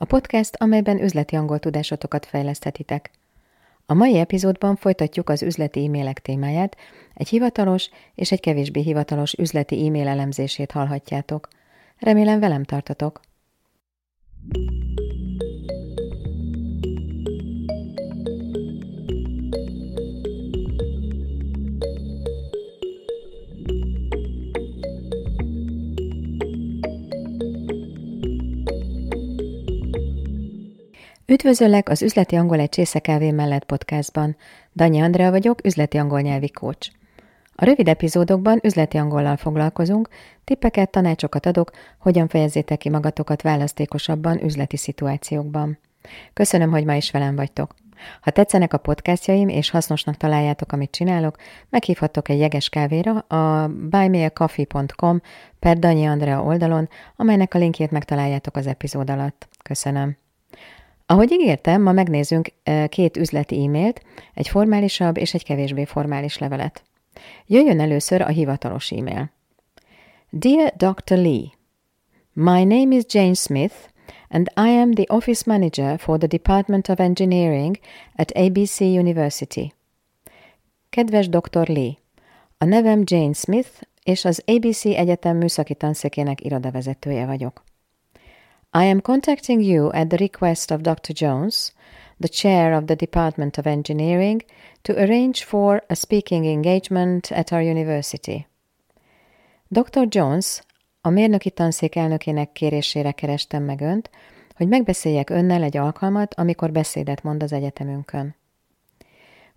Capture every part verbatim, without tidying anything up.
A podcast, amelyben üzleti angol tudásatokat fejleszthetitek. A mai epizódban folytatjuk az üzleti e-mailek témáját, egy hivatalos és egy kevésbé hivatalos üzleti e-mail elemzését hallhatjátok. Remélem velem tartatok. Üdvözöllek az Üzleti Angol egy csésze mellett podcastban. Danyi Andrea vagyok, üzleti angol nyelvi coach. A rövid epizódokban üzleti angollal foglalkozunk, tippeket, tanácsokat adok, hogyan fejezzétek ki magatokat választékosabban üzleti szituációkban. Köszönöm, hogy ma is velem vagytok. Ha tetszenek a podcastjaim és hasznosnak találjátok, amit csinálok, meghívhattok egy jeges kávéra a buy me a coffee dot com per Danyi Andrea oldalon, amelynek a linkjét megtaláljátok az epizód alatt. Köszönöm. Ahogy ígértem, ma megnézzünk két üzleti e-mailt, egy formálisabb és egy kevésbé formális levelet. Jöjjön először a hivatalos e-mail. Dear doctor Lee, my name is Jane Smith, and I am the office manager for the Department of Engineering at A B C University. Kedves doktor Lee, a nevem Jane Smith, és az á bé cé Egyetem műszaki tanszékének irodavezetője vagyok. I am contacting you at the request of doctor Jones, the chair of the Department of Engineering, to arrange for a speaking engagement at our university. doktor Jones, a mérnöki tanszék elnökének kérésére kerestem meg önt, hogy megbeszéljek önnel egy alkalmat, amikor beszédet mond az egyetemünkön.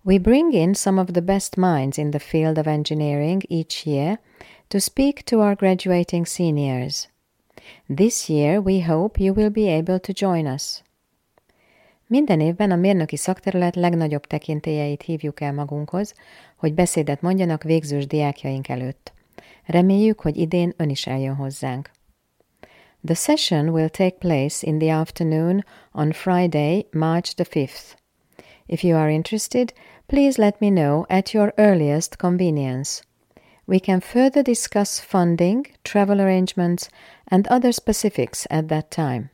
We bring in some of the best minds in the field of engineering each year to speak to our graduating seniors. This year we hope you will be able to join us. Minden évben a mérnöki szakterület legnagyobb tekintélyeit hívjuk el magunkhoz, hogy beszédet mondjanak végzős diákjaink előtt. Reméljük, hogy idén ön is eljön hozzánk. The session will take place in the afternoon on Friday, March the fifth. If you are interested, please let me know at your earliest convenience. We can further discuss funding, travel arrangements and other specifics at that time.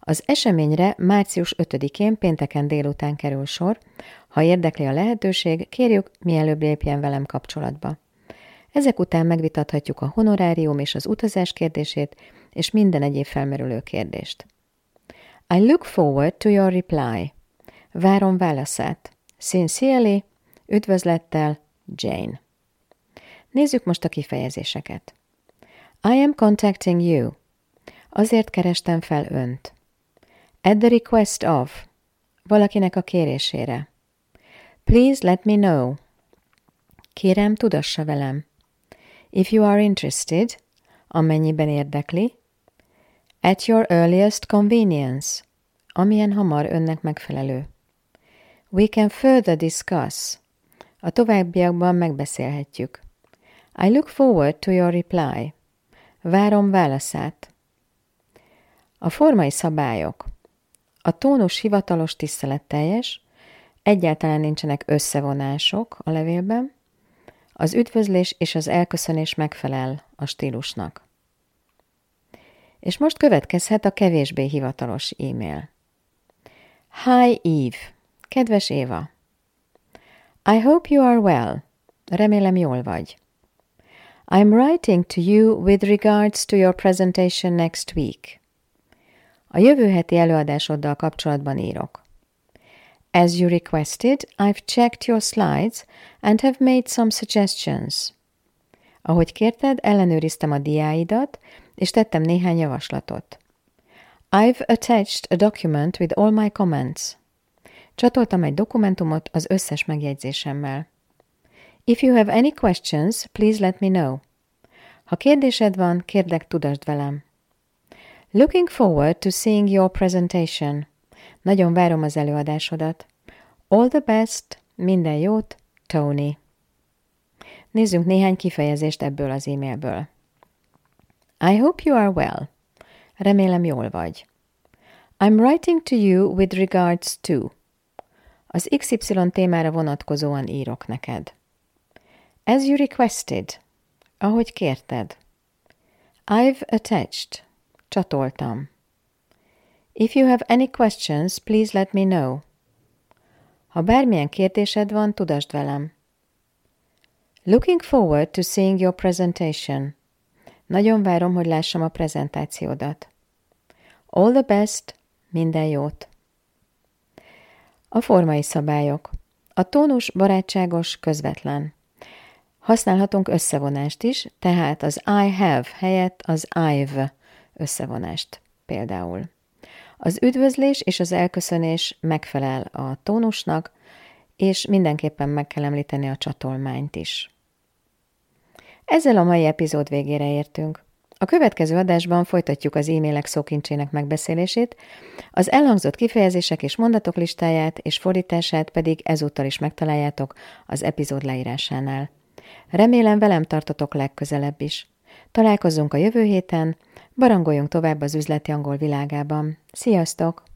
Az eseményre március ötödikén pénteken délután kerül sor. Ha érdekli a lehetőség, kérjük, mielőbb lépjen velem kapcsolatba. Ezek után megvitathatjuk a honorárium és az utazás kérdését, és minden egyéb felmerülő kérdést. I look forward to your reply. Várom válaszát. Sincerely, üdvözlettel, Jane. Nézzük most a kifejezéseket. I am contacting you. Azért kerestem fel önt. At the request of. Valakinek a kérésére. Please let me know. Kérem, tudassa velem. If you are interested. Amennyiben érdekli. At your earliest convenience. Amilyen hamar önnek megfelelő. We can further discuss. A továbbiakban megbeszélhetjük. I look forward to your reply. Várom válaszát. A formai szabályok. A tónus hivatalos tiszteletteljes, egyáltalán nincsenek összevonások a levélben, az üdvözlés és az elköszönés megfelel a stílusnak. És most következhet a kevésbé hivatalos e-mail. Hi Eve. Kedves Éva. I hope you are well. Remélem jól vagy. I'm writing to you with regards to your presentation next week. A jövő heti előadásoddal kapcsolatban írok. As you requested, I've checked your slides and have made some suggestions. Ahogy kérted, ellenőriztem a diáidat, és tettem néhány javaslatot. I've attached a document with all my comments. Csatoltam egy dokumentumot az összes megjegyzésemmel. If you have any questions, please let me know. Ha kérdésed van, kérlek tudasd velem. Looking forward to seeing your presentation. Nagyon várom az előadásodat. All the best, minden jót, Tony. Nézzünk néhány kifejezést ebből az e-mailből. I hope you are well. Remélem jól vagy. I'm writing to you with regards to. Az iksz ipszilon témára vonatkozóan írok neked. As you requested. Ahogy kérted. I've attached. Csatoltam. If you have any questions, please let me know. Ha bármilyen kérdésed van, tudasd velem. Looking forward to seeing your presentation. Nagyon várom, hogy lássam a prezentációdat. All the best, minden jót. A formai szabályok. A tónus barátságos, közvetlen. Használhatunk összevonást is, tehát az I have helyett az I've összevonást például. Az üdvözlés és az elköszönés megfelel a tónusnak, és mindenképpen meg kell említeni a csatolmányt is. Ezzel a mai epizód végére értünk. A következő adásban folytatjuk az e-mailek szókincsének megbeszélését, az elhangzott kifejezések és mondatok listáját és fordítását pedig ezúttal is megtaláljátok az epizód leírásánál. Remélem velem tartotok legközelebb is. Találkozzunk a jövő héten, barangoljunk tovább az üzleti angol világában. Sziasztok!